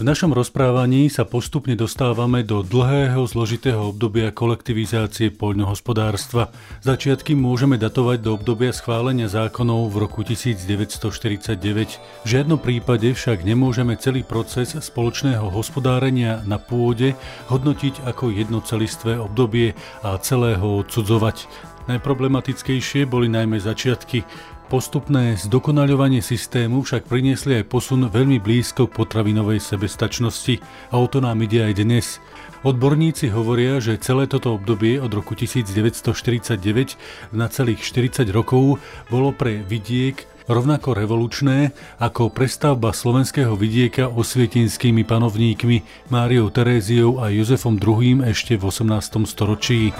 V našom rozprávaní sa postupne dostávame do dlhého, zložitého obdobia kolektivizácie poľnohospodárstva. Začiatky môžeme datovať do obdobia schválenia zákonov v roku 1949. V žiadnom prípade však nemôžeme celý proces spoločného hospodárenia na pôde hodnotiť ako jednocelistvé obdobie a celého odsudzovať. Najproblematickejšie boli najmä začiatky. Postupné zdokonaľovanie systému však priniesli aj posun veľmi blízko k potravinovej sebestačnosti a o to nám ide aj dnes. Odborníci hovoria, že celé toto obdobie od roku 1949 na celých 40 rokov bolo pre vidiek rovnako revolučné ako prestavba slovenského vidieka osvietinskými panovníkmi Máriou Teréziou a Jozefom II. Ešte v 18. storočí.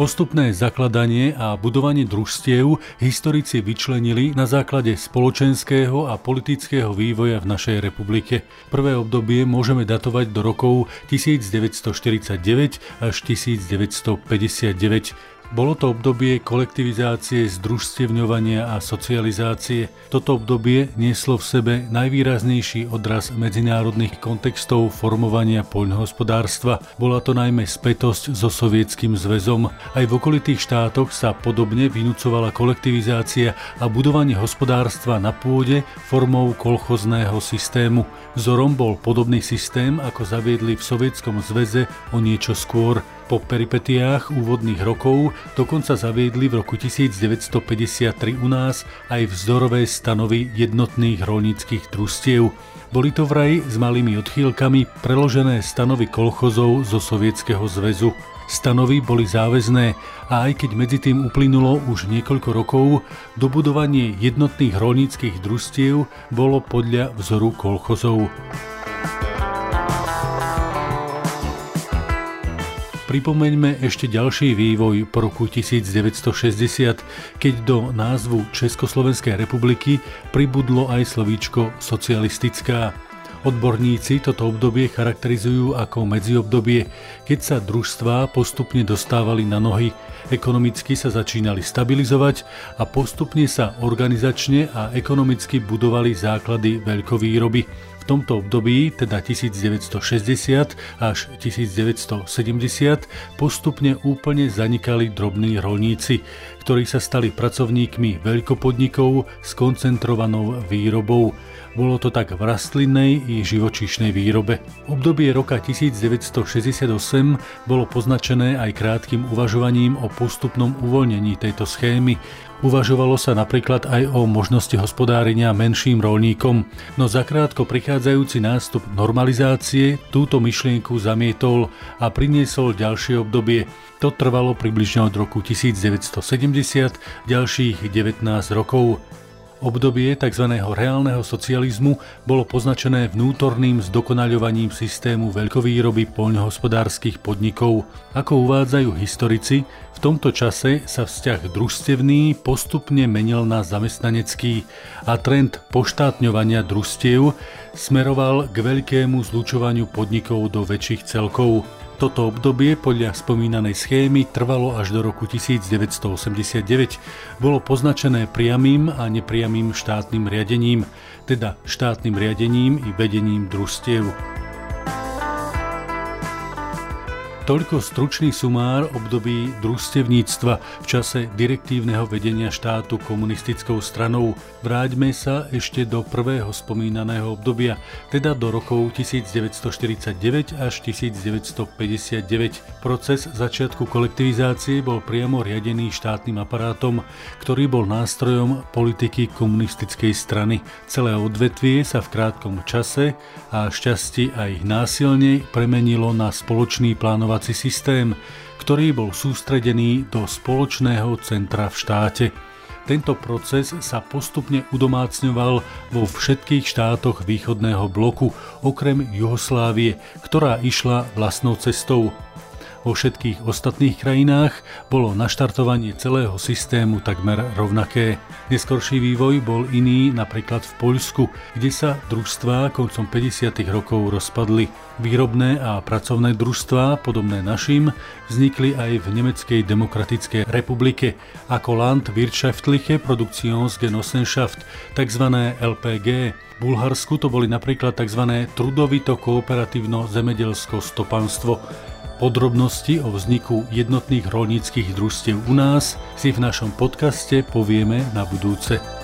Postupné zakladanie a budovanie družstiev historici vyčlenili na základe spoločenského a politického vývoja v našej republike. Prvé obdobie môžeme datovať do rokov 1949 až 1959. Bolo to obdobie kolektivizácie, združstevňovania a socializácie. Toto obdobie nieslo v sebe najvýraznejší odraz medzinárodných kontextov formovania poľnohospodárstva. Bola to najmä spätosť so Sovietským zväzom. Aj v okolitých štátoch sa podobne vynúcovala kolektivizácia a budovanie hospodárstva na pôde formou kolchozného systému. Vzorom bol podobný systém, ako zaviedli v Sovietskom zväze o niečo skôr. Po peripetiách úvodných rokov dokonca zaviedli v roku 1953 u nás aj vzdorové stanovy jednotných rolníckych družstiev. Boli to vraj s malými odchýlkami preložené stanovy kolchozov zo Sovietskeho zväzu. Stanovy boli záväzné a aj keď medzi tým uplynulo už niekoľko rokov, dobudovanie jednotných rolníckych družstiev bolo podľa vzoru kolchozov. Pripomeňme ešte ďalší vývoj po roku 1960, keď do názvu Československej republiky pribudlo aj slovíčko socialistická. Odborníci toto obdobie charakterizujú ako medziobdobie, keď sa družstvá postupne dostávali na nohy. Ekonomicky sa začínali stabilizovať a postupne sa organizačne a ekonomicky budovali základy veľkovýroby. V tomto období, teda 1960 až 1970, postupne úplne zanikali drobní rolníci, ktorí sa stali pracovníkmi veľkopodnikov s koncentrovanou výrobou. Bolo to tak v rastlinnej i živočíšnej výrobe. Obdobie roka 1968 bolo poznačené aj krátkym uvažovaním o postupnom uvoľnení tejto schémy. Uvažovalo sa napríklad aj o možnosti hospodárenia menším rolníkom, no zakrátko prichádzajúci nástup normalizácie túto myšlienku zamietol a priniesol ďalšie obdobie. To trvalo približne od roku 1970 ďalších 19 rokov. Obdobie tzv. Reálneho socializmu bolo poznačené vnútorným zdokonaľovaním systému veľkovýroby poľnohospodárskych podnikov. Ako uvádzajú historici, v tomto čase sa vzťah družstevný postupne menil na zamestnanecký a trend poštátňovania družstiev smeroval k veľkému zlučovaniu podnikov do väčších celkov. Toto obdobie podľa spomínanej schémy trvalo až do roku 1989. Bolo poznačené priamým a nepriamým štátnym riadením, teda štátnym riadením i vedením družstiev. Toľko stručný sumár období družstevníctva v čase direktívneho vedenia štátu komunistickou stranou. Vráťme sa ešte do prvého spomínaného obdobia, teda do rokov 1949 až 1959. Proces začiatku kolektivizácie bol priamo riadený štátnym aparátom, ktorý bol nástrojom politiky komunistickej strany. Celé odvetvie sa v krátkom čase a šťastí aj násilne premenilo na spoločný plánovací systém, ktorý bol sústredený do spoločného centra v štáte. Tento proces sa postupne udomácňoval vo všetkých štátoch východného bloku, okrem Juhoslávie, ktorá išla vlastnou cestou. Vo všetkých ostatných krajinách bolo naštartovanie celého systému takmer rovnaké. Neskorší vývoj bol iný napríklad v Poľsku, kde sa družstvá koncom 50. rokov rozpadli. Výrobné a pracovné družstvá, podobné našim, vznikli aj v Nemeckej demokratickej republike ako Landwirtschaftliche Produktionsgenossenschaft, takzvané LPG. V Bulharsku to boli napríklad tzv. Trudovito-kooperatívno-zemedeľsko-stopanstvo. Podrobnosti o vzniku jednotných rolníckych družstiev u nás si v našom podcaste povieme na budúce.